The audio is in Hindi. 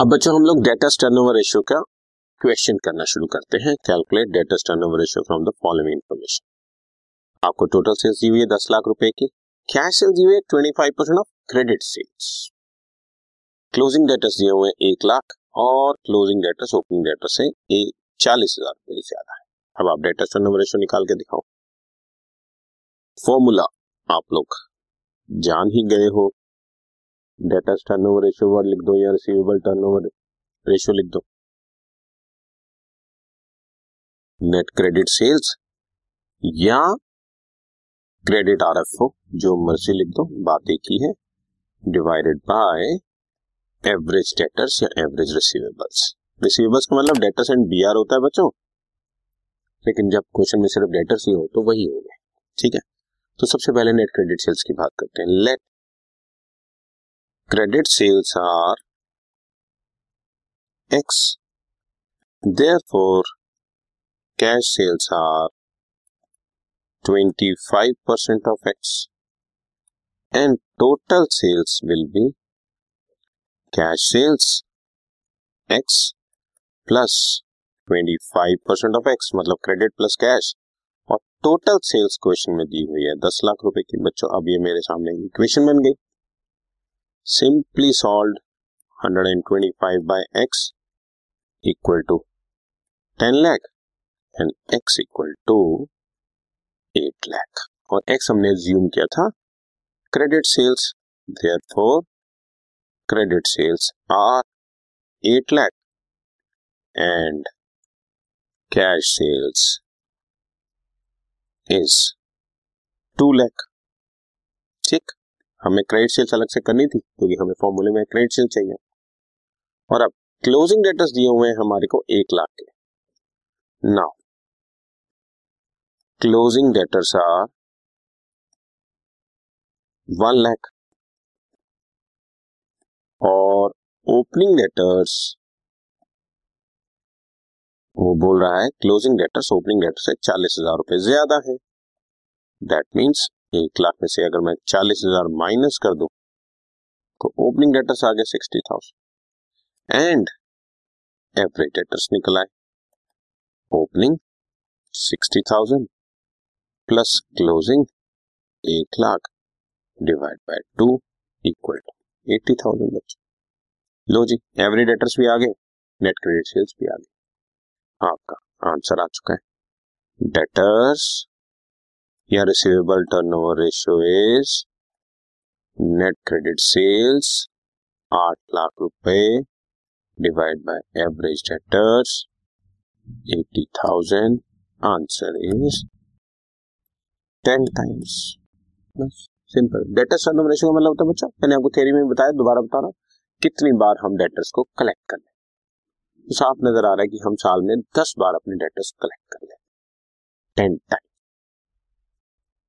अब बच्चों हम लोग डेटर्स टर्नओवर रेशियो का क्वेश्चन करना शुरू करते हैं। Calculate debtors turnover ratio from the following information. आपको टोटल सेल्स दी हुई है 10 लाख रुपए की, कैश सेल्स दी हुई है 25% off credit sales, closing debtors दिए हुए 1 लाख और क्लोजिंग डेटर्स ओपनिंग डेटर्स से 40,000 रुपए ज्यादा है। अब आप डेटर्स टर्नओवर रेशियो निकाल के दिखाओ। फॉर्मूला आप लोग जान ही गए हो, डेटर्स टर्नओवर रेशियो वर्ड लिख दो या रिसीवेबल टर्नओवर रेशियो लिख दो, नेट क्रेडिट सेल्स या क्रेडिट आरएफओ जो मर्जी लिख दो, बात एक ही है, डिवाइडेड बाय एवरेज डेटर्स या एवरेज रिसीवेबल्स। रिसीवेबल्स का मतलब डेटर्स एंड बीआर होता है बच्चों, लेकिन जब क्वेश्चन में सिर्फ डेटर्स ही हो तो वही हो गए। ठीक है, तो सबसे पहले नेट क्रेडिट सेल्स की बात करते हैं। Let credit sales are X, therefore cash sales are 25% of X and total sales will be cash sales X plus 25% of X, मतलब credit plus cash, और total sales question में दी हुई है 10 लाख रुपए की। बच्चों अब ये मेरे सामने equation बन गई, simply solve 125 by x equal to 10 lakh and x equal to 8 lakh और x हमने assume किया था credit sales, therefore credit sales are 8 lakh and cash sales is 2 lakh। ठीक, हमें क्रेडिट सेल्स अलग से करनी थी क्योंकि हमें फॉर्मूले में क्रेडिट सेल चाहिए। और अब क्लोजिंग डेटर्स दिए हुए हैं हमारे को 1 लाख के। Now closing debtors are 1 lakh और ओपनिंग डेटर्स, वो बोल रहा है क्लोजिंग डेटर्स ओपनिंग डेटर्स से 40,000 रुपए ज्यादा है। दैट मीन्स 1 लाख में से अगर मैं 40,000 माइनस कर दूं तो ओपनिंग डेटर्स आ गए 60,000 एंड एवरेज डेटर्स निकल आए, opening 60,000 plus closing 1 lakh divide by 2 equal to 80,000 बच्चों। लो जी, एवरेज डेटर्स भी आ गए, नेट क्रेडिट सेल्स भी आ गए। आपका आंसर आ चुका है, डेटर्स या receivable turnover ratio is net credit sales 8 lakh रुपए divide by average debtors 80,000। Answer is 10 times. बस सिंपल, डेटर्स टर्नओवर रेशियो का मतलब होता है बच्चा, मैंने आपको थ्योरी में बताया, दोबारा बता रहा हूं, कितनी बार हम डेटर्स को कलेक्ट कर लें। तो साफ नजर आ रहा है कि हम साल में 10 बार अपने डेटर्स कलेक्ट कर लें, 10 टाइम।